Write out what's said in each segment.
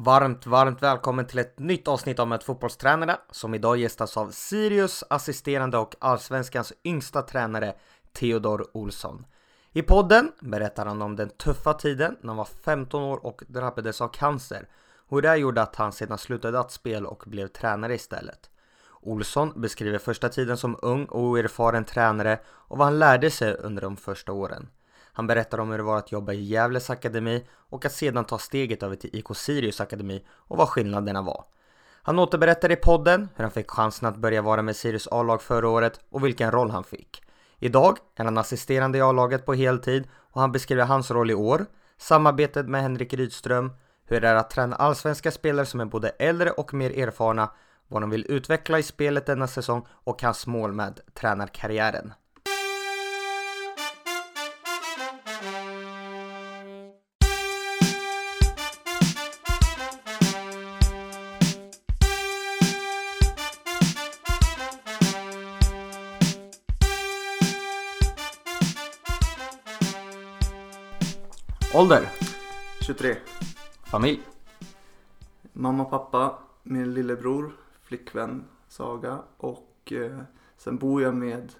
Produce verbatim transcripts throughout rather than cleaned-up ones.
Varmt, varmt välkommen till ett nytt avsnitt om ett fotbollstränare som idag gästas av Sirius assisterande och allsvenskans yngsta tränare Theodor Olsson. I podden berättar han om den tuffa tiden när han var femton år och drabbades av cancer och hur det gjorde att han sedan slutade att spela och blev tränare istället. Olsson beskriver första tiden som ung och oerfaren tränare och vad han lärde sig under de första åren. Han berättar om hur det var att jobba i Gävles akademi och att sedan ta steget över till I K Sirius akademi och vad skillnaderna var. Han återberättar i podden hur han fick chansen att börja vara med Sirius A-lag förra året och vilken roll han fick. Idag är han assisterande i A-laget på heltid och han beskriver hans roll i år, samarbetet med Henrik Rydström, hur det är att träna allsvenska spelare som är både äldre och mer erfarna, vad de vill utveckla i spelet denna säsong och hans mål med tränarkarriären. Ålder? tjugotre. Familj? Mamma, pappa, min lillebror, flickvän Saga och eh, sen bor jag med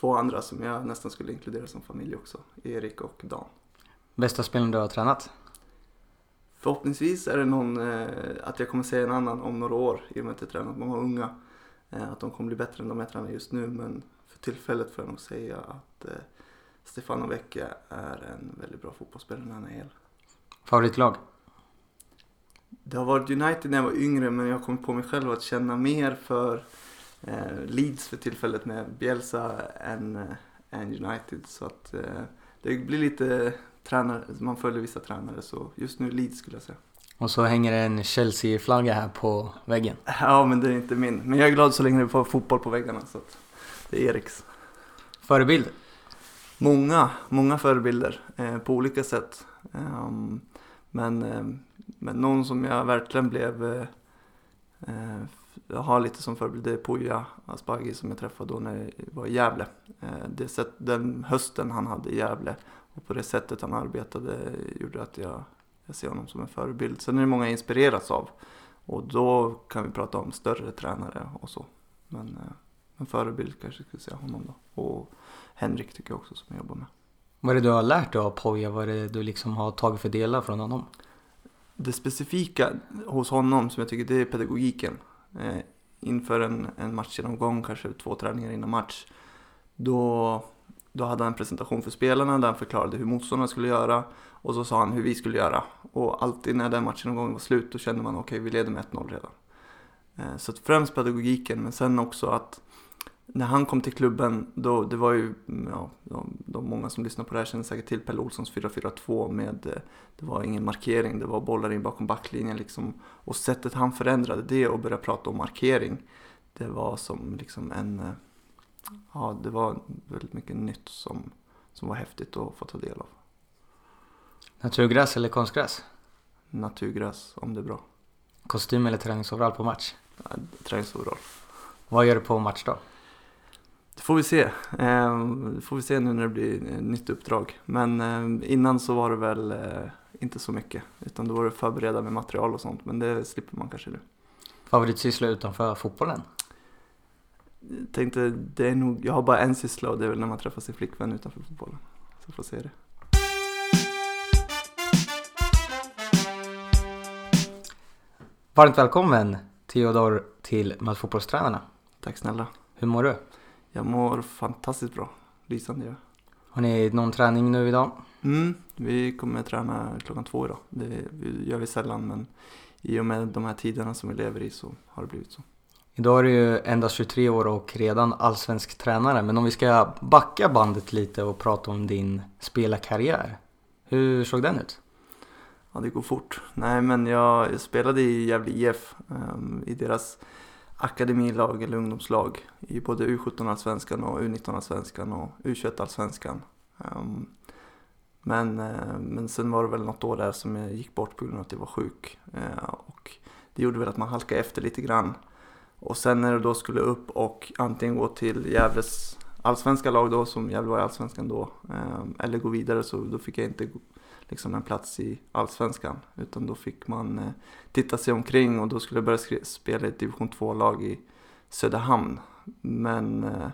två andra som jag nästan skulle inkludera som familj också, Erik och Dan. Bästa spelaren du har tränat? Förhoppningsvis är det någon, eh, att jag kommer säga en annan om några år i och med att jag tränat många unga, eh, att de kommer bli bättre än de jag tränar just nu, men för tillfället får jag nog säga att eh, Stefan och Vecke är en väldigt bra fotbollsspelare när han är hel. Favoritlag? Det har varit United när jag var yngre, men jag kom på mig själv att känna mer för eh, Leeds för tillfället med Bielsa än, eh, än United. Så att eh, det blir lite tränare, man följer vissa tränare, så just nu Leeds skulle jag säga. Och så hänger det en Chelsea-flagga här på väggen. Ja, men det är inte min. Men jag är glad så länge det får fotboll på väggarna, så att det är Eriks. Förebild? Många, många förebilder eh, på olika sätt. Um, men, eh, men någon som jag verkligen blev eh, jag har lite som förebild, det är Pouya Asbaghi som jag träffade då när jag var i Gävle. Eh, det sätt, den hösten han hade i Gävle och på det sättet han arbetade gjorde att jag, jag ser honom som en förebild. Sen är det många jag inspireras av och då kan vi prata om större tränare och så. Men eh, en förebild kanske skulle säga honom då. Och Henrik tycker jag också som jag jobbar med. Vad är det du har lärt dig av Pouya? Vad är det du liksom har tagit för delar från honom? Det specifika hos honom som jag tycker det är pedagogiken. Eh, inför en, en matchgenomgång, kanske två träningar innan match. Då, då hade han en presentation för spelarna där han förklarade hur motståndarna skulle göra. Och så sa han hur vi skulle göra. Och alltid när den matchgenomgången var slut då kände man okej, okay, vi leder med ett noll redan. Eh, så att främst pedagogiken, men sen också att när han kom till klubben, då, det var ju ja, de, de många som lyssnar på det här känner säkert till Pelle Olssons fyra fyra två med, det var ingen markering, det var bollar in bakom backlinjen liksom. Och sättet han förändrade det och började prata om markering, det var som liksom en, ja det var väldigt mycket nytt som, som var häftigt att få ta del av. Naturgräs eller konstgräs? Naturgräs, om det är bra. Kostym eller träningsoverall på match? Ja, träningsoverall. Vad gör du på matchdag? Det får vi se. Det får vi se nu när det blir nytt uppdrag. Men innan så var det väl inte så mycket. Utan då var det förbereda med material och sånt. Men det slipper man kanske nu. Favoritsyssla utanför fotbollen? Jag tänkte, det är nog, jag har bara en syssla och det är väl när man träffar sin flickvän utanför fotbollen. Så får se det. Varmt välkommen Theodor till Matchfotbollstränarna. Tack snälla. Hur mår du? Jag mår fantastiskt bra. Lysande jag. Har ni någon träning nu idag? Mm, vi kommer träna klockan två idag. Det gör vi sällan, men i och med de här tiderna som vi lever i så har det blivit så. Idag är du ju endast tjugotre år och redan allsvensk tränare. Men om vi ska backa bandet lite och prata om din spelarkarriär. Hur såg den ut? Ja, det går fort. Nej, men jag, jag spelade i Gävle I F um, i deras akademilag eller ungdomslag i både U sjutton-allsvenskan och U nitton-allsvenskan och U tjugoett-allsvenskan. Um, men, uh, men sen var det väl något år där som jag gick bort på grund av att jag var sjuk. Uh, och det gjorde väl att man halkade efter lite grann. Och sen när det då skulle upp och antingen gå till Gävles allsvenska lag då, som Gävle var i allsvenskan då, um, eller gå vidare, så då fick jag inte liksom en plats i Allsvenskan, utan då fick man eh, titta sig omkring, och då skulle jag börja skri- spela i division två-lag i Söderhamn. Men, eh,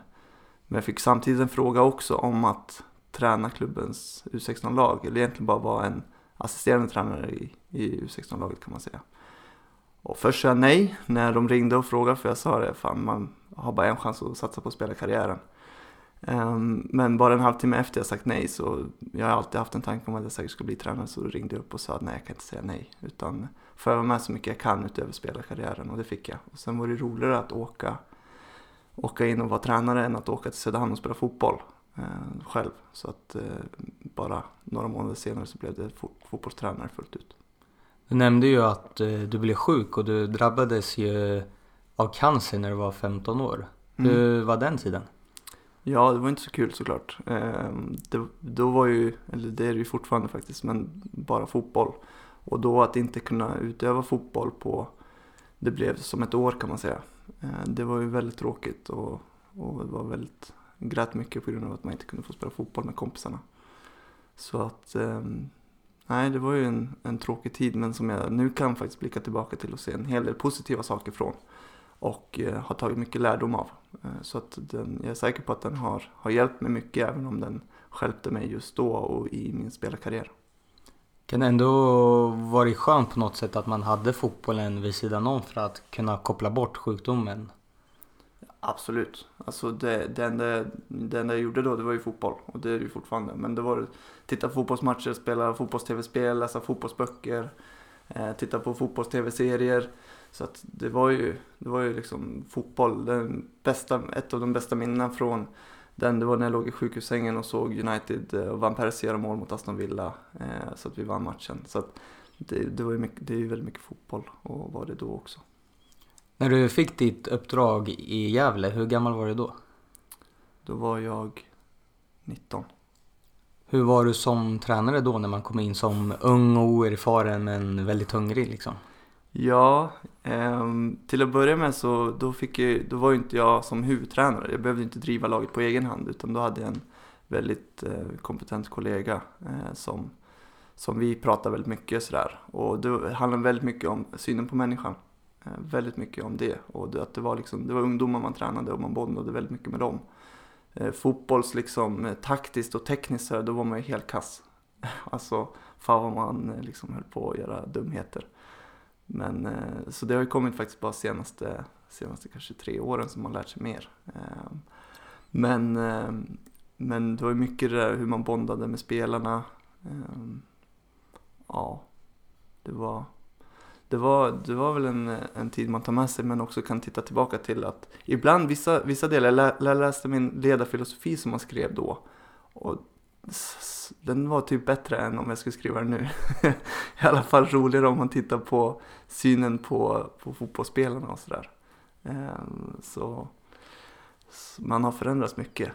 men jag fick samtidigt en fråga också om att träna klubbens U sexton-lag, eller egentligen bara vara en assisterande tränare i, i U sexton-laget kan man säga. Och först sa jag nej när de ringde och frågade, för jag sa det, fan, man har bara en chans att satsa på att spela karriären. Um, men bara en halvtimme efter jag sagt nej, så jag har alltid haft en tanke om att jag säkert skulle bli tränare, så ringde jag upp och sa att nej, jag kan inte säga nej, utan får jag vara med så mycket jag kan utöver spelarkarriären, och det fick jag. Och sen var det roligare att åka, åka in och vara tränare än att åka till Söderhamn och spela fotboll eh, själv. Så att eh, bara några månader senare så blev det fot- fotbollstränare fullt ut. Du nämnde ju att eh, du blev sjuk och du drabbades ju av cancer när du var femton år. Mm. Hur var den tiden? Ja, det var inte så kul såklart. Eh, det, då var ju, eller det är det ju fortfarande faktiskt, men bara fotboll. Och då att inte kunna utöva fotboll på, det blev som ett år kan man säga. Eh, det var ju väldigt tråkigt, och, och det var väldigt, grät mycket på grund av att man inte kunde få spela fotboll med kompisarna. Så att, eh, nej det var ju en, en tråkig tid, men som jag nu kan faktiskt blicka tillbaka till och se en hel del positiva saker från. Och eh, har tagit mycket lärdom av. Eh, så att den, jag är säker på att den har, har hjälpt mig mycket, även om den hjälpte mig just då och i min spelarkarriär. Kan ändå vara skönt på något sätt att man hade fotbollen vid sidan om för att kunna koppla bort sjukdomen? Absolut. Alltså det, det, enda, det enda jag gjorde då, det var ju fotboll. Och det är det ju fortfarande. Men det var titta på fotbollsmatcher, spela fotbolls-tv-spel, läsa fotbollsböcker, eh, titta på fotbolls-tv-serier. Så att det var ju, det var ju liksom fotboll, den bästa, ett av de bästa minnena från den, det var när jag låg i sjukhussängen och såg United och vann persiera mål mot Aston Villa, eh, så att vi vann matchen. Så att det, det var ju mycket, det är ju väldigt mycket fotboll, och var det då också. När du fick ditt uppdrag i Gävle, hur gammal var du då? Då var jag nitton. Hur var du som tränare då när man kom in som ung och oerfaren men väldigt hungrig liksom? Ja, eh, till att börja med så då, fick jag, då var ju inte jag som huvudtränare. Jag behövde inte driva laget på egen hand, utan då hade jag en väldigt eh, kompetent kollega eh, som, som vi pratade väldigt mycket sådär. Och det handlade väldigt mycket om synen på människan, eh, väldigt mycket om det. Och det, att det, var liksom, det var ungdomar man tränade och man bondade väldigt mycket med dem. Eh, fotbolls liksom, taktiskt och tekniskt sådär, då var man ju helt kass. Alltså fan vad man liksom höll på att göra dumheter. Men, så det har ju kommit faktiskt bara senaste, senaste kanske tre åren som man lärt sig mer. Men, men det var ju mycket det där hur man bondade med spelarna. Ja, det var, det var, det var väl en, en tid man tar med sig, men också kan titta tillbaka till att ibland vissa, vissa delar, jag läste min ledarfilosofi som man skrev då, och den var typ bättre än om jag skulle skriva den nu. I alla fall roligare om man tittar på synen på, på fotbollsspelarna och sådär. Så, så man har förändrats mycket.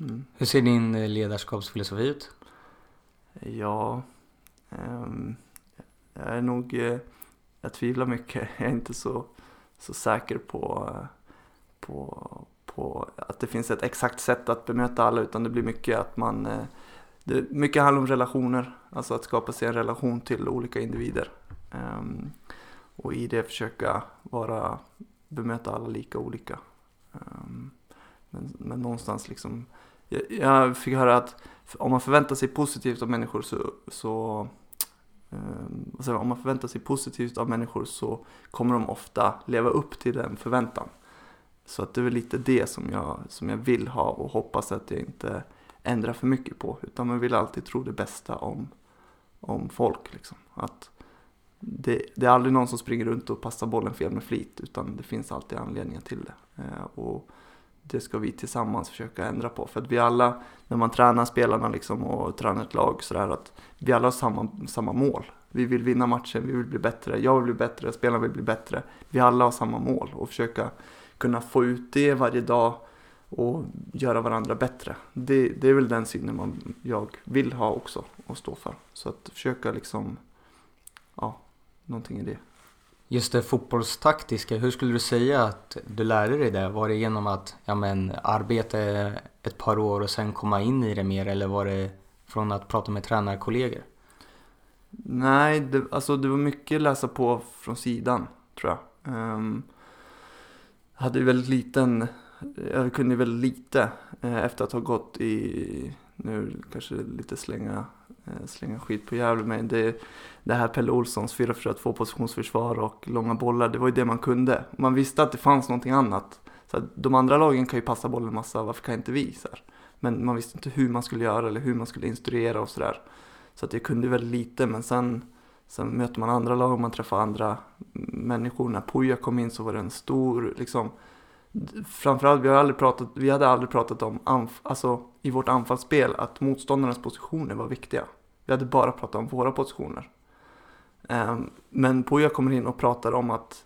Mm. Hur ser din ledarskapsfilosofi ut? Ja, jag är nog, jag tvivlar mycket. Jag är inte så, så säker på, på på att det finns ett exakt sätt att bemöta alla, utan det blir mycket att man, det mycket handlar om relationer, alltså att skapa sig en relation till olika individer, um, och i det försöka vara, bemöta alla lika olika, um, men, men någonstans liksom, jag, jag fick höra att om man förväntar sig positivt av människor så, så um, alltså om man förväntar sig positivt av människor så kommer de ofta leva upp till den förväntan. Så att det är väl lite det som jag, som jag vill ha och hoppas att jag inte ändrar för mycket på. Utan man vill alltid tro det bästa om, om folk. Liksom. Att det, det är aldrig någon som springer runt och passar bollen fel med flit. Utan det finns alltid anledningar till det. Eh, och det ska vi tillsammans försöka ändra på. För att vi alla, när man tränar spelarna liksom och tränar ett lag, så där, att vi alla har samma, samma mål. Vi vill vinna matchen, vi vill bli bättre. Jag vill bli bättre, spelarna vill bli bättre. Vi alla har samma mål och försöka kunna få ut det varje dag och göra varandra bättre. Det, det är väl den synen man, jag vill ha också och stå för. Så att försöka liksom, ja, någonting i det. Just det fotbollstaktiska, hur skulle du säga att du lärde dig det? Var det genom att ja, men, arbeta ett par år och sen komma in i det mer, eller var det från att prata med tränarkollegor? Nej, det, alltså det var mycket läsa på från sidan, tror jag. Um, hade ju väldigt liten, jag kunde ju väldigt lite eh, efter att ha gått i, nu kanske lite slänga, eh, slänga skit på Gävle, men det, det här Pelle Olssons fyra fyra två positionsförsvar och långa bollar, det var ju det man kunde. Man visste att det fanns någonting annat. Så att de andra lagen kan ju passa bollen massa, varför kan inte vi? Så här. Men man visste inte hur man skulle göra eller hur man skulle instruera och sådär. Så att jag kunde väldigt lite, men sen, sen möter man andra lag och man träffar andra människor. När Pouya kom in så var det en stor, liksom, framförallt vi hade aldrig pratat, vi hade aldrig pratat om, anf- alltså i vårt anfallsspel, att motståndarnas positioner var viktiga. Vi hade bara pratat om våra positioner. Um, men Pouya kommer in och pratar om att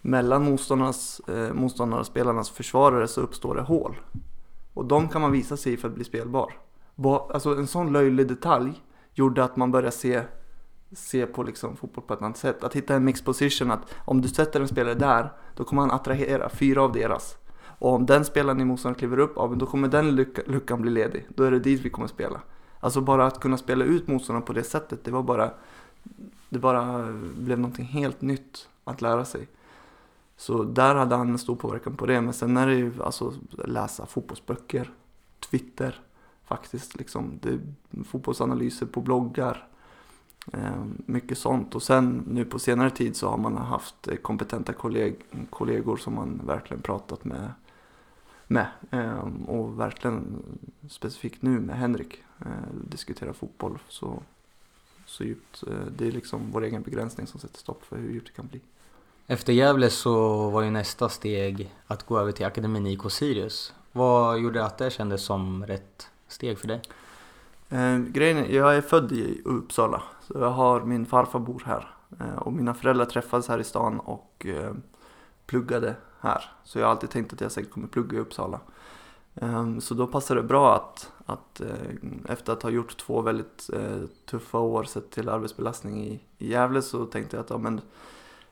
mellan motståndarnas, eh, motståndare och spelarnas försvarare så uppstår det hål. Och de kan man visa sig för att bli spelbar. Ba- alltså en sån löjlig detalj gjorde att man började se, se på liksom fotboll på ett annat sätt. Att hitta en mix position, att om du sätter en spelare där, då kommer han attrahera fyra av deras. Och om den spelaren i motståndaren kliver upp, ja, då kommer den luck- luckan bli ledig. Då är det dit vi kommer spela. Alltså bara att kunna spela ut motståndaren på det sättet, det var bara, det bara blev någonting helt nytt att lära sig. Så där hade han en stor påverkan på det. Men sen är det ju alltså läsa fotbollsböcker, Twitter faktiskt, liksom, det, fotbollsanalyser på bloggar, eh, mycket sånt. Och sen nu på senare tid så har man haft kompetenta kolleg- kollegor som man verkligen pratat med, med eh, och verkligen specifikt nu med Henrik eh, diskutera fotboll så, så djupt. Eh, det är liksom vår egen begränsning som sätter stopp för hur djupt det kan bli. Efter Gävle så var ju nästa steg att gå över till akademin I K Sirius. Vad gjorde att det kändes som rätt steg för dig? Eh, grejen är, jag är född i Uppsala. Så jag har, min farfar bor här. Eh, och mina föräldrar träffades här i stan och eh, pluggade här. Så jag har alltid tänkt att jag säkert kommer plugga i Uppsala. Eh, så då passade det bra att, att eh, efter att ha gjort två väldigt eh, tuffa år sett till arbetsbelastning i, i Gävle, så tänkte jag att ja, men,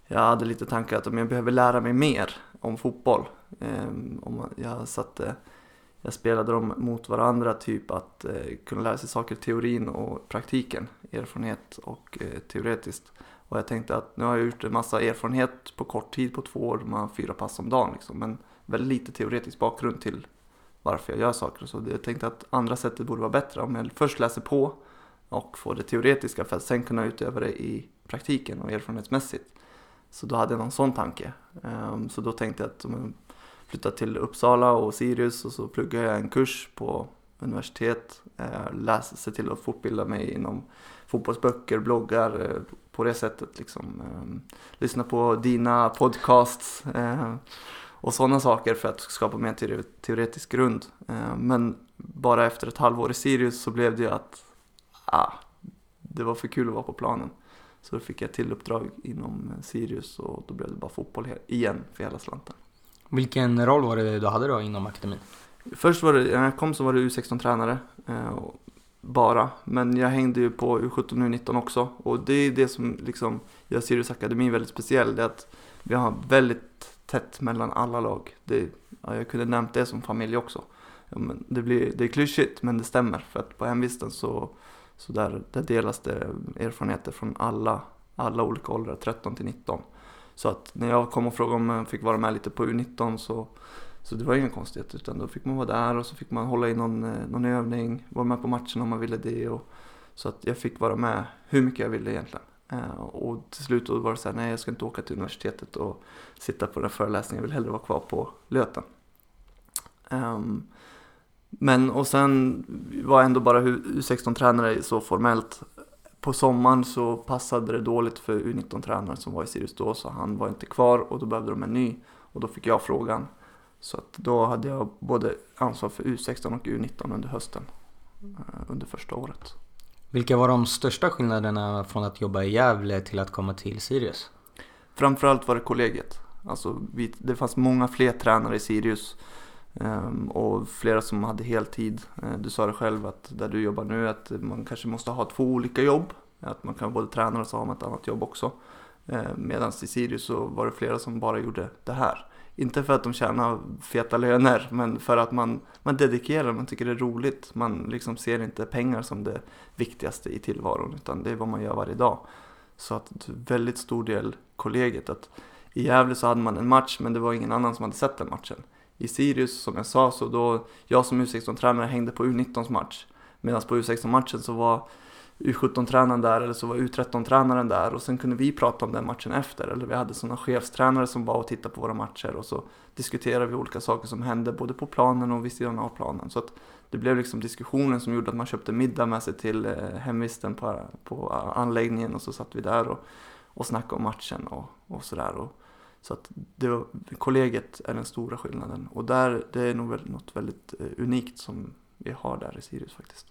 jag hade lite tankar att om jag behöver lära mig mer om fotboll. Eh, om jag, satte, jag spelade dem mot varandra, typ att eh, kunna lära sig saker i teorin och praktiken. Erfarenhet och eh, teoretiskt. Och jag tänkte att nu har jag gjort en massa erfarenhet på kort tid, på två år. Man har fyra pass om dagen liksom. Men väldigt lite teoretisk bakgrund till varför jag gör saker. Så jag tänkte att andra sättet borde vara bättre. Om jag först läser på och får det teoretiska för att sen kunna utöva det i praktiken och erfarenhetsmässigt. Så då hade jag någon sån tanke. Um, så då tänkte jag att om jag flyttade till Uppsala och Sirius och så pluggade jag en kurs på universitet. Uh, läste sig till att fortbilda mig inom fotbollsböcker, bloggar, uh, på det sättet. Liksom, um, lyssna på dina podcasts uh, och sådana saker för att skapa mer teore- teoretisk grund. Uh, men bara efter ett halvår i Sirius så blev det ju att ah, det var för kul att vara på planen. Så då fick jag till uppdrag inom Sirius och då blev det bara fotboll igen för hela slanten. Vilken roll var det du hade då inom akademin? Först var det, när jag kom så var det U sexton-tränare eh, bara. Men jag hängde ju på U sjutton U nitton också. Och det är det som liksom gör Sirius akademin väldigt speciell. Det är att vi har väldigt tätt mellan alla lag. Det, ja, jag kunde nämnt det som familj också. Ja, men det, blir, det är klyschigt men det stämmer. För att på hemvisten så... Så där, där delas det erfarenheter från alla, alla olika åldrar, tretton till nitton. Så att när jag kom och frågade om jag fick vara med lite på U nitton så, så det var ingen konstighet. Utan då fick man vara där och så fick man hålla i någon, någon övning, vara med på matchen om man ville det. Och, så att jag fick vara med hur mycket jag ville egentligen. Och till slut var det så här, nej jag ska inte åka till universitetet och sitta på den föreläsningen. Jag vill hellre vara kvar på Löten. Um, Men och sen var jag ändå bara U sexton-tränare så formellt. På sommaren så passade det dåligt för U nitton-tränaren som var i Sirius då, så han var inte kvar och då behövde de en ny. Och då fick jag frågan. Så att då hade jag både ansvar för U sexton och U nitton under hösten, under första året. Vilka var de största skillnaderna från att jobba i Gävle till att komma till Sirius? Framförallt var det kollegiet. Alltså, vi, det fanns många fler tränare i Sirius. Um, och flera som hade heltid. Uh, du sa det själv att där du jobbar nu att man kanske måste ha två olika jobb, att man kan både träna och så ha ett annat jobb också. Uh, medan i Sirius så var det flera som bara gjorde det här. Inte för att de tjänar feta löner, men för att man, man dedikerar, man tycker det är roligt. Man liksom ser inte pengar som det viktigaste i tillvaron, utan det är vad man gör varje dag. Så att väldigt stor del kollegiet. Att i Gävle så hade man en match, men det var ingen annan som hade sett den matchen. I Sirius, som jag sa, så då jag som U sexton-tränare hängde på U nittons match. Medan på U sexton-matchen så var U sjutton-tränaren där, eller så var U tretton-tränaren där, och sen kunde vi prata om den matchen efter. Eller vi hade sådana chefstränare som var och tittade på våra matcher, och så diskuterade vi olika saker som hände både på planen och vid sidan av planen. Så att det blev liksom diskussionen som gjorde att man köpte middag med sig till hemvisten på, på anläggningen, och så satt vi där och, och snackade om matchen och, och sådär. Och, så att det, kollegiet är den stora skillnaden, och där, det är nog något väldigt unikt som vi har där i Sirius faktiskt.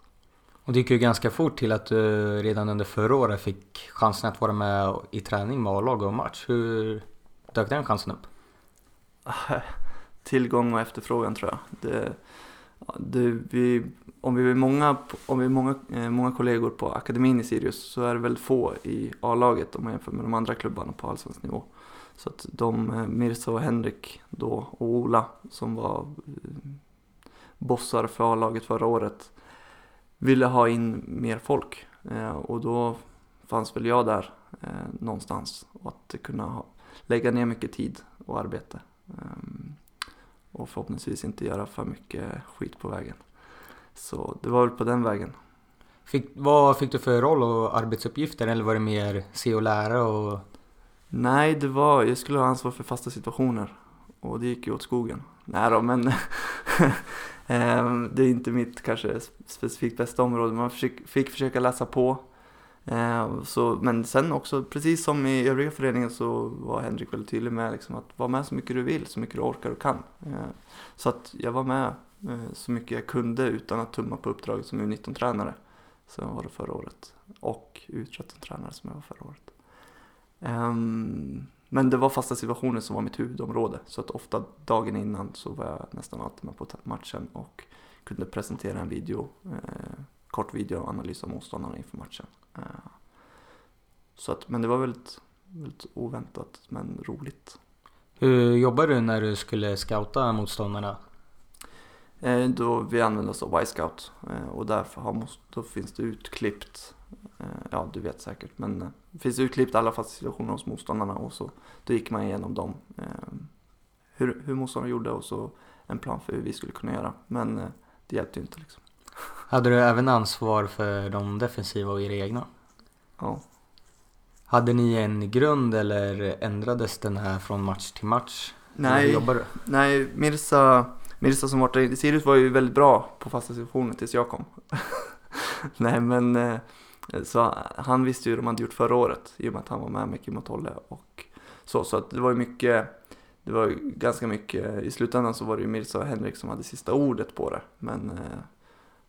Och det gick ju ganska fort till att du redan under förra året fick chansen att vara med i träning med A-lag och match. Hur dök den chansen upp? Tillgång och efterfrågan, tror jag. Det, det, vi, om vi är, många, om vi är många, många kollegor på akademin i Sirius, så är det väl få i A-laget om man jämför med de andra klubbarna på allsvensk nivå. Så att de, Mirsa och Henrik då, och Ola som var bossar för A-laget förra året, ville ha in mer folk, eh, och då fanns väl jag där eh, någonstans, och att kunna ha, lägga ner mycket tid och arbete eh, och förhoppningsvis inte göra för mycket skit på vägen. Så det var väl på den vägen. Fick, vad fick du för roll och arbetsuppgifter, eller var det mer se och lära? Och... Nej, det var, jag skulle ha ansvar för fasta situationer, och det gick ju åt skogen. Nej då, men... Det är inte mitt kanske specifikt bästa område. Man fick, fick försöka läsa på. Så, men sen också, precis som i övriga föreningen, så var Henrik väldigt tydlig med liksom att vara med så mycket du vill, så mycket du orkar och kan. Så att jag var med så mycket jag kunde utan att tumma på uppdraget som U nitton-tränare. Sen var det förra året. Och U tretton-tränare som jag var förra året. Men det var fasta situationer som var mitt huvudområde, så att ofta dagen innan så var jag nästan alltid med på matchen och kunde presentera en video, eh, kort video och analys av motståndarna inför matchen. Eh, så att, men det var väldigt, väldigt oväntat men roligt. Hur jobbar du när du skulle scouta motståndarna? Eh, då vi använder oss av Yscout, eh, och därför har, då finns det utklippt. Ja, du vet säkert, men det finns utklippt alla fasta situationer hos motståndarna, och så då gick man igenom dem, hur, hur motståndarna gjorde, och så en plan för hur vi skulle kunna göra, men det hjälpte ju inte liksom. Hade du även ansvar för de defensiva och era egna? Ja. Hade ni en grund, eller ändrades den här från match till match? Nej, nej Mirsa, Mirsa som var där i Sirius var ju väldigt bra på fasta situationer tills jag kom. Nej, men så han visste ju hur de hade gjort förra året, i och med att han var med mycket mot Tolle och så, så att det var ju mycket, det var ju ganska mycket i slutändan, så var det ju Mirsa och Henrik som hade sista ordet på det, men,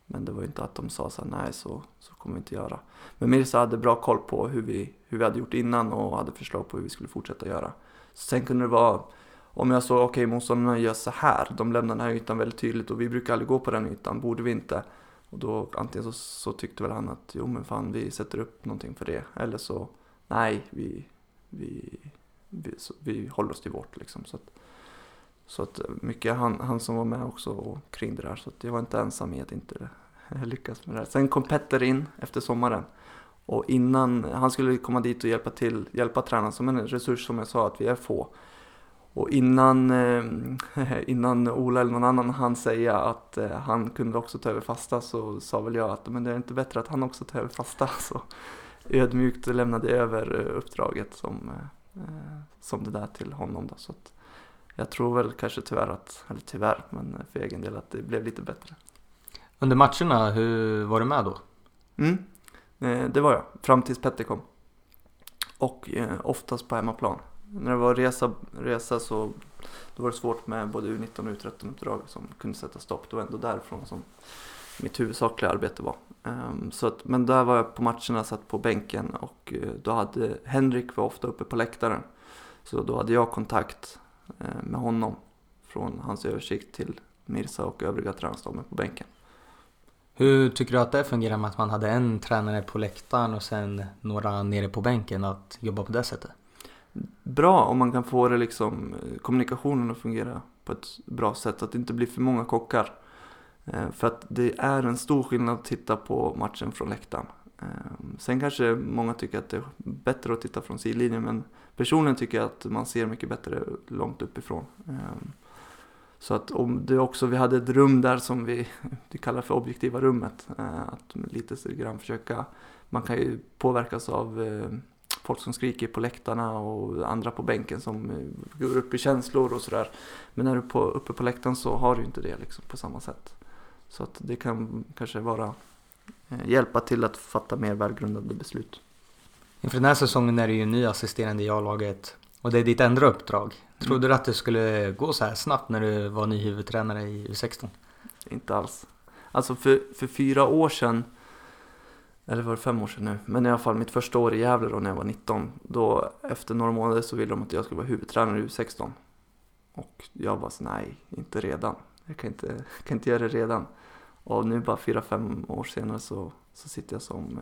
men det var ju inte att de sa så här, nej så, så kommer vi inte göra. Men Mirsa hade bra koll på hur vi, hur vi hade gjort innan, och hade förslag på hur vi skulle fortsätta göra. Så sen kunde det vara, om jag såg okej okay, motståndarna gör så här, de lämnar den här ytan väldigt tydligt och vi brukar aldrig gå på den ytan, borde vi inte? Och då antingen så, så tyckte väl han att jo men fan, vi sätter upp någonting för det, eller så nej vi vi vi, så, vi håller oss till vårt liksom, så att så att mycket han han som var med också och kring det där, så att jag var inte ensam i att inte lyckas med det här. Sen kom Petter in efter sommaren, och innan han skulle komma dit och hjälpa till hjälpa tränaren som en resurs, som jag sa att vi är få. Och innan, innan Ola eller någon annan hann säga att han kunde också ta över fasta, så sa väl jag att men det är inte bättre att han också tar över fasta. Så ödmjukt lämnade jag över uppdraget som, som det där till honom. Då. Så att jag tror väl kanske tyvärr, att, eller tyvärr, men för egen del att det blev lite bättre. Under matcherna, hur var du med då? Mm, det var jag, fram tills Petter kom. Och oftast på hemmaplan. När det var resa, resa så då var det svårt med både U nitton och U tretton uppdrag som kunde sätta stopp. Det var ändå därifrån som mitt huvudsakliga arbete var. Um, så att, men där var jag på matcherna, satt på bänken, och uh, då hade Henrik var ofta uppe på läktaren. Så då hade jag kontakt uh, med honom från hans översikt till Mirsa och övriga tränarstaben på bänken. Hur tycker du att det fungerar med att man hade en tränare på läktaren och sen några nere på bänken, att jobba på det sättet? bra om man kan få det liksom, kommunikationen att fungera på ett bra sätt. Att det inte blir för många kockar. För att det är en stor skillnad att titta på matchen från läktaren. Sen kanske många tycker att det är bättre att titta från sidlinjen, men personligen tycker jag att man ser mycket bättre långt uppifrån. Så att om det också, vi hade ett rum där som vi det kallar för objektiva rummet, att lite så grann försöka, man kan ju påverkas av folk som skriker på läktarna och andra på bänken som går upp i känslor och sådär. Men när du är uppe på läktaren så har du inte det liksom på samma sätt. Så att det kan kanske vara hjälpa till att fatta mer välgrundade beslut. Inför den här säsongen är du ju ny assisterande i A-laget och det är ditt ändra uppdrag. Trodde mm. du att det skulle gå så här snabbt när du var ny huvudtränare i U sexton? Inte alls. Alltså för, för fyra år sedan, eller var det fem år sedan nu, men i alla fall mitt första år i Gävle då när jag var nitton, då efter några månader så ville de att jag skulle vara huvudtränare i U sexton. Och jag bara så, nej, inte redan. Jag kan inte, jag kan inte göra det redan. Och nu bara fyra, fem år senare så, så sitter jag som,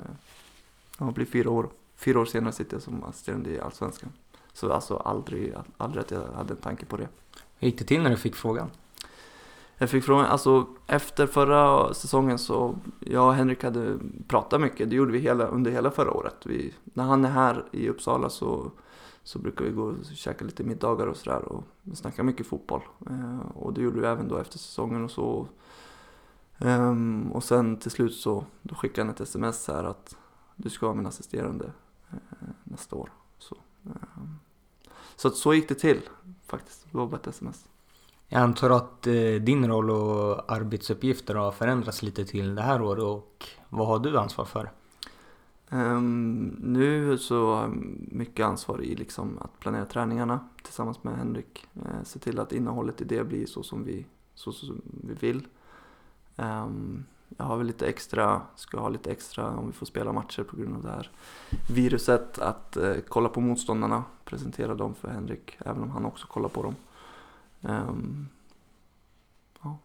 ja, det blir fyra år, fyra år senare sitter jag som assisterande i Allsvenskan. Så alltså aldrig, aldrig att jag hade en tanke på det. Hur gick det till när du fick frågan? Jag fick frågan, alltså efter förra säsongen så, jag och Henrik hade pratat mycket. Det gjorde vi hela, under hela förra året. Vi, när han är här i Uppsala så, så brukar vi gå och käka lite middagar och sådär och snacka mycket fotboll. Och det gjorde vi även då efter säsongen och så. Um, och sen till slut så då skickade han ett sms här att du ska vara min assisterande eh, nästa år. Så, um, så att så gick det till faktiskt. Det var bara ett sms. Jag antar att eh, din roll och arbetsuppgifter har förändrats lite till det här året, och vad har du ansvar för? Um, nu så har jag mycket ansvar i liksom att planera träningarna tillsammans med Henrik. Eh, se till att innehållet i det blir så som vi, så, så som vi vill. Um, jag har väl lite extra, ska ha lite extra om vi får spela matcher på grund av det här viruset, att uh, kolla på motståndarna, presentera dem för Henrik, även om han också kollar på dem. Um, ja.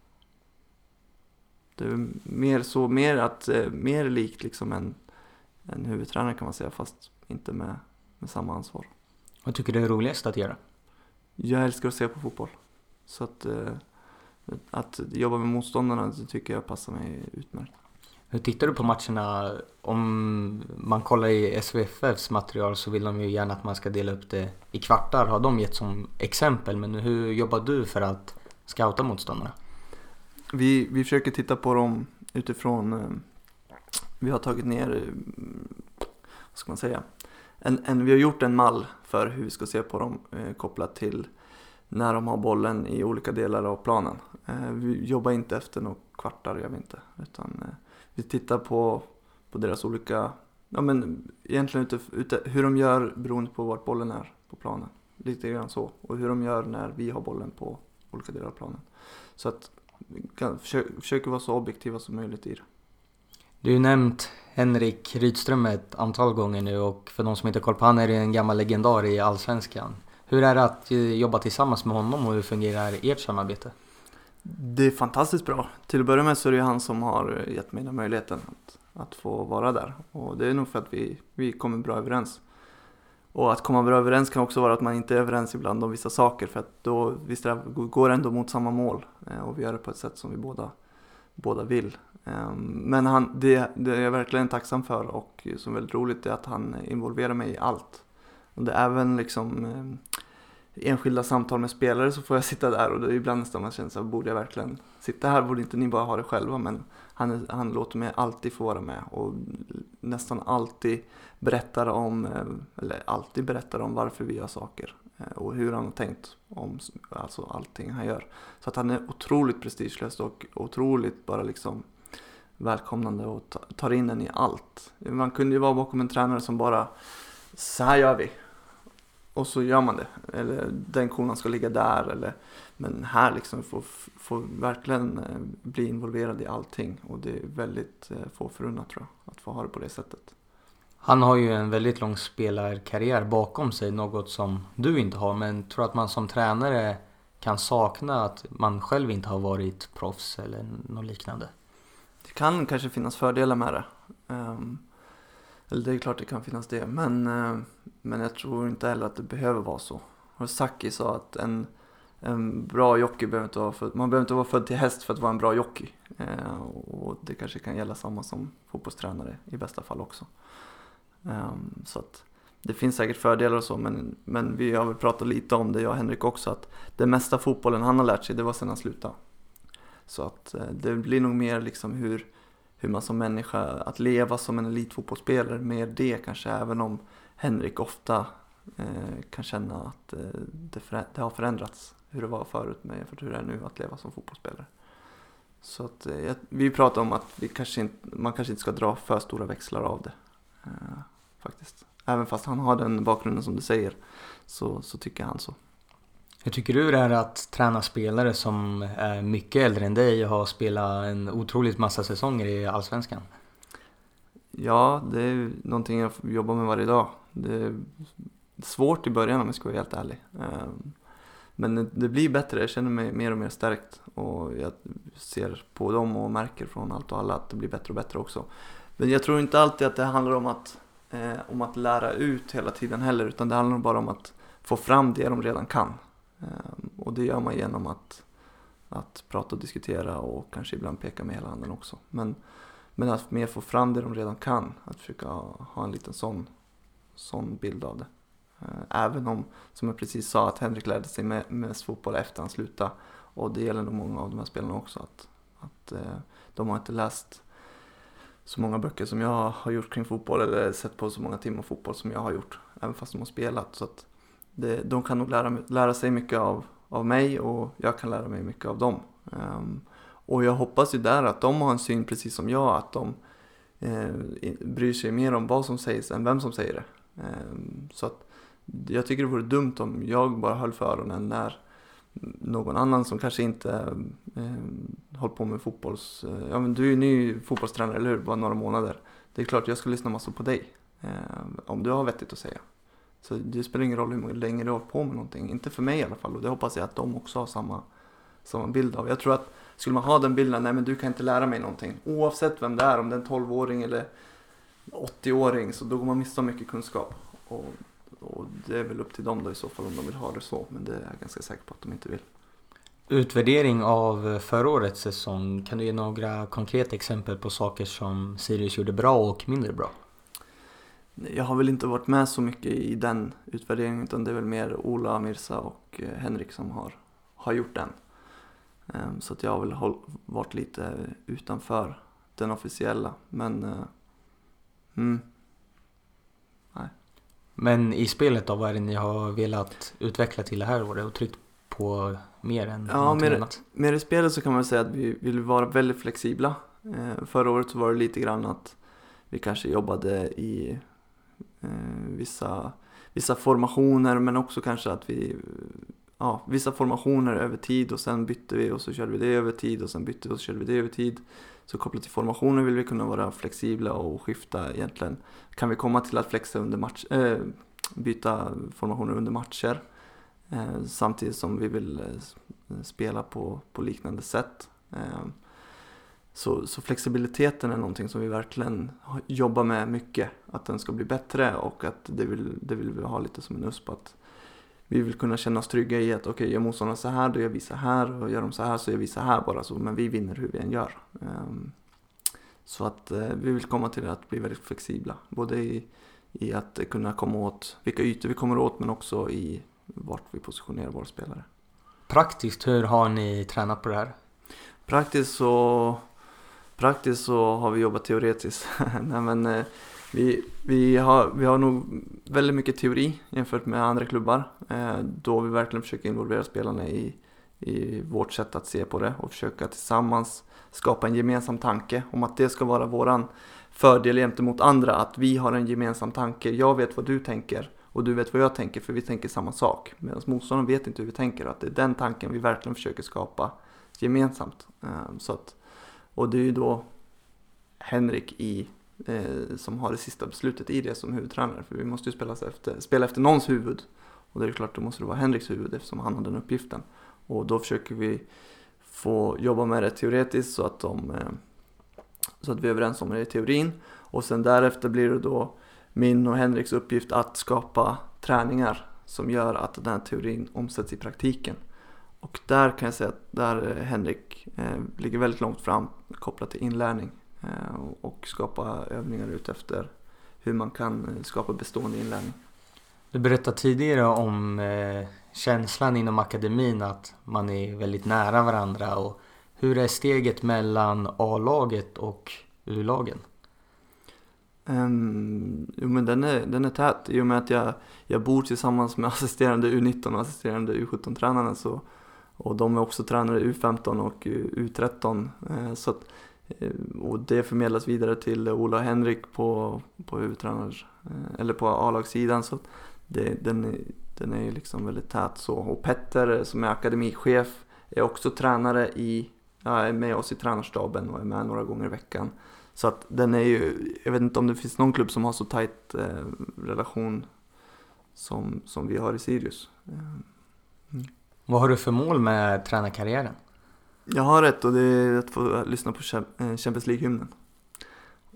Det är mer så, mer att uh, mer likt liksom en, en huvudtränare kan man säga, fast inte med, med samma ansvar. Vad tycker du är roligast att göra? Jag älskar att se på fotboll. Så att uh, Att jobba med motståndarna tycker jag passar mig utmärkt. Hur tittar du på matcherna? Om man kollar i S V F F:s material så vill de ju gärna att man ska dela upp det i kvartar. Har de gett som exempel? Men hur jobbar du för att scouta motståndarna? Vi, vi försöker titta på dem utifrån... Vi har tagit ner... Vad ska man säga? En, en, vi har gjort en mall för hur vi ska se på dem eh, kopplat till... när de har bollen i olika delar av planen. Vi jobbar inte efter några kvartar, gör vi inte. Utan vi tittar på, på deras olika... Ja, men egentligen ute, ute, hur de gör beroende på vart bollen är på planen. Lite grann så. Och hur de gör när vi har bollen på olika delar av planen. Så att vi kan, försöker, försöker vara så objektiva som möjligt i det. Du har nämnt Henrik Rydström ett antal gånger nu. Och för de som inte har koll på han är det en gammal legendar i Allsvenskan. Hur är det att jobba tillsammans med honom och hur fungerar ert samarbete? Det är fantastiskt bra. Till att börja med så är det han som har gett mig den möjligheten att, att få vara där. Och det är nog för att vi, vi kommer bra överens. Och att komma bra överens kan också vara att man inte är överens ibland om vissa saker. För att då vi går ändå mot samma mål och vi gör det på ett sätt som vi båda, båda vill. Men han, det, det är jag verkligen tacksam för, och som väldigt roligt är att han involverar mig i allt. Och det är även liksom eh, enskilda samtal med spelare så får jag sitta där, och det är ibland nästan man känner så här, borde jag verkligen sitta här? Borde inte ni bara ha det själva? Men han, han låter mig alltid få vara med och nästan alltid berättar om, eh, eller alltid berättar om varför vi gör saker eh, och hur han har tänkt om alltså allting han gör. Så att han är otroligt prestigelös och otroligt bara liksom välkomnande och tar in en i allt. Man kunde ju vara bakom en tränare som bara, så här gör vi. Och så gör man det. Eller den kolan ska ligga där. Eller, men här liksom får, får verkligen bli involverad i allting. Och det är väldigt få förunnat, tror jag, att få ha det på det sättet. Han har ju en väldigt lång spelarkarriär bakom sig. Något som du inte har. Men tror att man som tränare kan sakna att man själv inte har varit proffs eller något liknande? Det kan kanske finnas fördelar med det. Um, Eller det är klart det kan finnas det, men, men jag tror inte heller att det behöver vara så. Och Saki sa att en, en bra jockey behöver inte vara född, man behöver inte vara född till häst för att vara en bra jockey. Eh, och det kanske kan gälla samma som fotbollstränare i bästa fall också. Eh, så att det finns säkert fördelar och så, men, men vi har väl pratat lite om det, jag och Henrik också, att det mesta fotbollen han har lärt sig, det var sedan han slutade. Så att eh, det blir nog mer liksom hur... hur man som människa, att leva som en elitfotbollsspelare, med det kanske, även om Henrik ofta eh, kan känna att eh, det, förä- det har förändrats hur det var förut med för hur det är nu att leva som fotbollsspelare. Så att eh, vi pratar om att vi kanske inte, man kanske inte ska dra för stora växlar av det eh, faktiskt. Även fast han har den bakgrunden som du säger, så, så tycker han så. Hur tycker du det är att träna spelare som är mycket äldre än dig och har spelat en otroligt massa säsonger i Allsvenskan? Ja, det är någonting jag jobbar med varje dag. Det är svårt i början om jag ska vara helt ärlig. Men det blir bättre, jag känner mig mer och mer stärkt. Och jag ser på dem och märker från allt och alla att det blir bättre och bättre också. Men jag tror inte alltid att det handlar om att, om att lära ut hela tiden heller, utan det handlar bara om att få fram det de redan kan. Och det gör man genom att, att prata och diskutera och kanske ibland peka med hela handen också. Men, men att mer få fram det de redan kan, att försöka ha en liten sån, sån bild av det. Även om, som jag precis sa, att Henrik lärde sig med, med fotboll efter han slutade. Och det gäller nog många av de här spelarna också. Att, att de har inte läst så många böcker som jag har gjort kring fotboll, eller sett på så många timmar fotboll som jag har gjort, även fast de har spelat. Så att Det, de kan nog lära, lära sig mycket av, av mig, och jag kan lära mig mycket av dem. Um, och jag hoppas ju där att de har en syn precis som jag, att de eh, bryr sig mer om vad som sägs än vem som säger det. Um, så att jag tycker det vore dumt om jag bara höll för öronen när någon annan som kanske inte eh, håller på med fotbolls... Eh, ja, men du är ju ny fotbollstränare, eller hur? Bara några månader. Det är klart jag ska lyssna massor på dig, eh, om du har vettigt att säga. Så det spelar ingen roll hur länge du har på med någonting. Inte för mig i alla fall. Och det hoppas jag att de också har samma, samma bild av. Jag tror att skulle man ha den bilden, nej men du kan inte lära mig någonting. Oavsett vem det är, om det är en tolv-åring eller åttio-åring, så då går man miste om mycket kunskap. Och, och det är väl upp till dem då i så fall om de vill ha det så. Men det är jag ganska säker på att de inte vill. Utvärdering av förra årets säsong. Kan du ge några konkreta exempel på saker som Sirius gjorde bra och mindre bra? Jag har väl inte varit med så mycket i den utvärderingen, utan det är väl mer Ola, Mirsa och Henrik som har, har gjort den. Så att jag har väl varit lite utanför den officiella. Men, mm, nej. Men i spelet då, vad är det ni har velat utveckla till det här året och tryckt på mer än ja, något mer, annat? Mer i spelet så kan man säga att vi vill vara väldigt flexibla. Förra året så var det lite grann att vi kanske jobbade i Vissa, vissa formationer, men också kanske att vi ja, vissa formationer över tid, och sen bytte vi och så körde vi det över tid, och sen bytte vi och så körde vi det över tid. Så kopplat till formationer vill vi kunna vara flexibla och skifta egentligen. Kan vi komma till att flexa under match, äh, byta formationer under matcher, äh, samtidigt som vi vill äh, spela på, på liknande sätt. Äh, Så, så flexibiliteten är någonting som vi verkligen jobbar med mycket. Att den ska bli bättre, och att det vill, det vill vi ha lite som en usp. Att vi vill kunna känna oss trygga i att okej, okay, gör motståndarna så här, då gör vi så här. Och gör de så här, så gör vi så här bara. Så, men vi vinner hur vi än gör. Um, så att uh, vi vill komma till att bli väldigt flexibla. Både i, i att kunna komma åt vilka ytor vi kommer åt, men också i vart vi positionerar våra spelare. Praktiskt, hur har ni tränat på det här? Praktiskt så... Praktiskt så har vi jobbat teoretiskt. Nej, men, eh, vi, vi, har, vi har nog väldigt mycket teori jämfört med andra klubbar. Eh, då vi verkligen försöker involvera spelarna i, i vårt sätt att se på det. Och försöka tillsammans skapa en gemensam tanke. Om att det ska vara våran fördel gentemot andra. Att vi har en gemensam tanke. Jag vet vad du tänker och du vet vad jag tänker, för vi tänker samma sak. Medan motståndaren vet inte hur vi tänker. Att det är den tanken vi verkligen försöker skapa gemensamt. Eh, så att Och det är ju då Henrik i, eh, som har det sista beslutet i det som huvudtränare. För vi måste ju spela efter, spela efter någons huvud. Och det är klart, då måste det vara Henriks huvud eftersom han har den uppgiften. Och då försöker vi få jobba med det teoretiskt så att, de, eh, så att vi är överens om det i teorin. Och sen därefter blir det då min och Henriks uppgift att skapa träningar som gör att den här teorin omsätts i praktiken. Och där kan jag säga att där Henrik eh, ligger väldigt långt fram kopplat till inlärning eh, och skapa övningar ut efter hur man kan skapa bestående inlärning. Du berättade tidigare om eh, känslan inom akademin att man är väldigt nära varandra. Och hur är steget mellan A-laget och U-lagen? Um, jo men den är, den är tät. I och med att jag, jag bor tillsammans med assisterande U nitton och assisterande U sjutton-tränarna. Så, och de är också tränare U femton och U tretton. Eh, så att, och det förmedlas vidare till Ola och Henrik på, på U-tränars, eh, eller på A-lagssidan. Så att det, den, är, den är liksom väldigt tät. Så. Och Petter som är akademichef är också tränare i, ja, är med oss i tränarstaben och är med några gånger i veckan. Så att den är ju, jag vet inte om det finns någon klubb som har så tajt eh, relation som, som vi har i Sirius. Mm. Vad har du för mål med tränarkarriären? Jag har ett, och det är att få lyssna på Champions League-hymnen.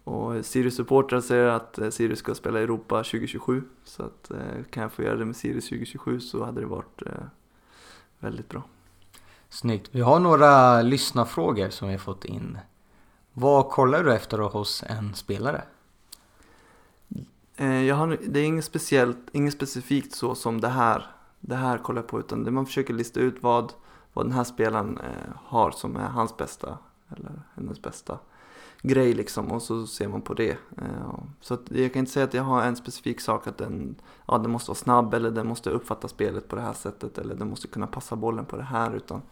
Och Sirius-supportrar säger att Sirius ska spela i Europa tjugo tjugosju. Så att, eh, kan jag få göra det med Sirius tjugo tjugosju så hade det varit eh, väldigt bra. Snyggt. Vi har några lyssnarfrågor som vi har fått in. Vad kollar du efter hos en spelare? Jag har, det är inget speciellt, inget specifikt så som det här, det här kollar jag på, utan det man försöker lista ut vad, vad den här spelaren har som är hans bästa eller hennes bästa grej liksom, och så ser man på det. Så att jag kan inte säga att jag har en specifik sak att den, ja, den måste vara snabb eller den måste uppfatta spelet på det här sättet eller den måste kunna passa bollen på det här, utan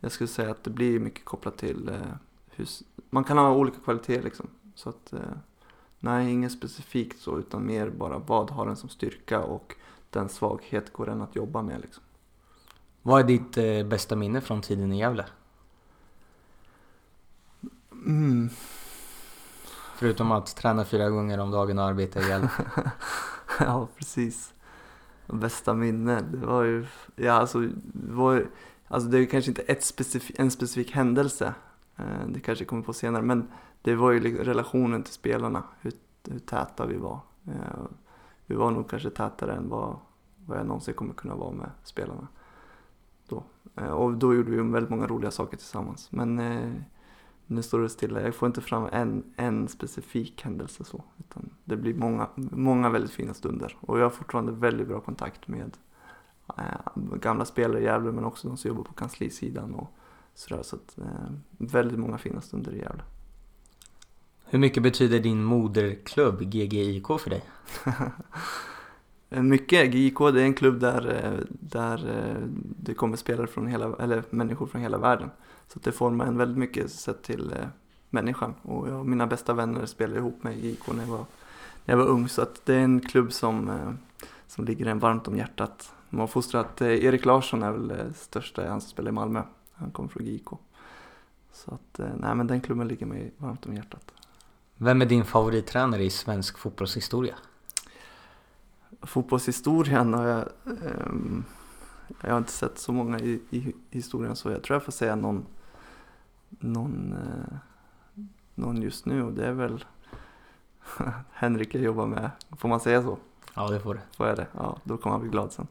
jag skulle säga att det blir mycket kopplat till man kan ha olika kvaliteter liksom. Så att nej, inget specifikt så, utan mer bara vad har den som styrka och den svaghet går den att jobba med liksom. Vad är ditt eh, bästa minne från tiden i Gävle? Mm. Förutom att träna fyra gånger om dagen och arbeta i Gävle. Ja, precis. Bästa minne, det var ju ja alltså det var ju, alltså det är kanske inte ett specif- en specifik händelse. Det kanske kommer på senare, men det var ju relationen till spelarna, hur, hur täta vi var. Vi var nog kanske tätare än vad, vad jag någonsin kommer kunna vara med spelarna då. Och då gjorde vi väldigt många roliga saker tillsammans. Men nu står det stilla, jag får inte fram en, en specifik händelse så, utan det blir många, många väldigt fina stunder. Och jag har fortfarande väldigt bra kontakt med gamla spelare i Gävle, men också de som jobbar på kanslisidan och sådär, så att, eh, väldigt många fina stunder i Gävle. Hur mycket betyder din moderklubb G G I K för dig? Mycket. G G I K, det är en klubb där, där det kommer spelare från hela, eller människor från hela världen. Så att det formar en väldigt mycket sett till eh, människan. Och jag och mina bästa vänner spelar ihop med G G I K när jag var, när jag var ung. Så att det är en klubb som, eh, som ligger en varmt om hjärtat. Man har fostrat eh, Erik Larsson är väl eh, största, han som spelar i Malmö. Han kommer från G K. Så att, nej, men den klubben ligger mig varmt om hjärtat. Vem är din favorittränare i svensk fotbollshistoria? Fotbollshistorien har jag... Um, jag har inte sett så många i, i historien, så jag tror jag får säga någon, någon, eh, någon just nu. Och det är väl Henrik jag jobbar med. Får man säga så? Ja, det får du. Får jag det? Ja, då kommer han bli glad sen.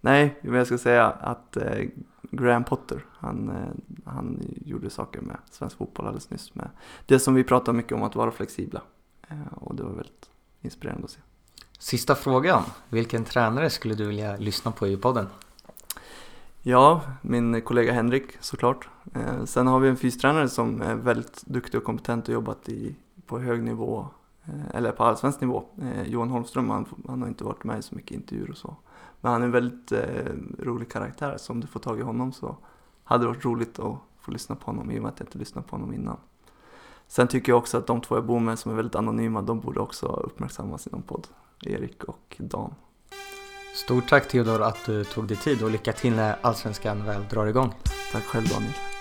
Nej, men jag ska säga att eh, Graham Potter, han, eh, han gjorde saker med svensk fotboll alldeles nyss. Med det som vi pratar mycket om, att vara flexibla. Eh, och det var väldigt inspirerande att se. Sista frågan. Vilken tränare skulle du vilja lyssna på i podden? Ja, min kollega Henrik såklart. Eh, sen har vi en fystränare som är väldigt duktig och kompetent och jobbat i, på hög nivå, eh, eller på allsvensk nivå. Eh, Johan Holmström, han, han har inte varit med i så mycket intervjuer och så. Men han är en väldigt eh, rolig karaktär, så om du får tag i honom så hade det varit roligt att få lyssna på honom, i och med att jag inte lyssnade på honom innan. Sen tycker jag också att de två jag bor med som är väldigt anonyma, de borde också uppmärksammas i någon podd, Erik och Dan. Stort tack Theodor att du tog dig tid, och lycka till när Allsvenskan väl drar igång. Tack själv Daniel.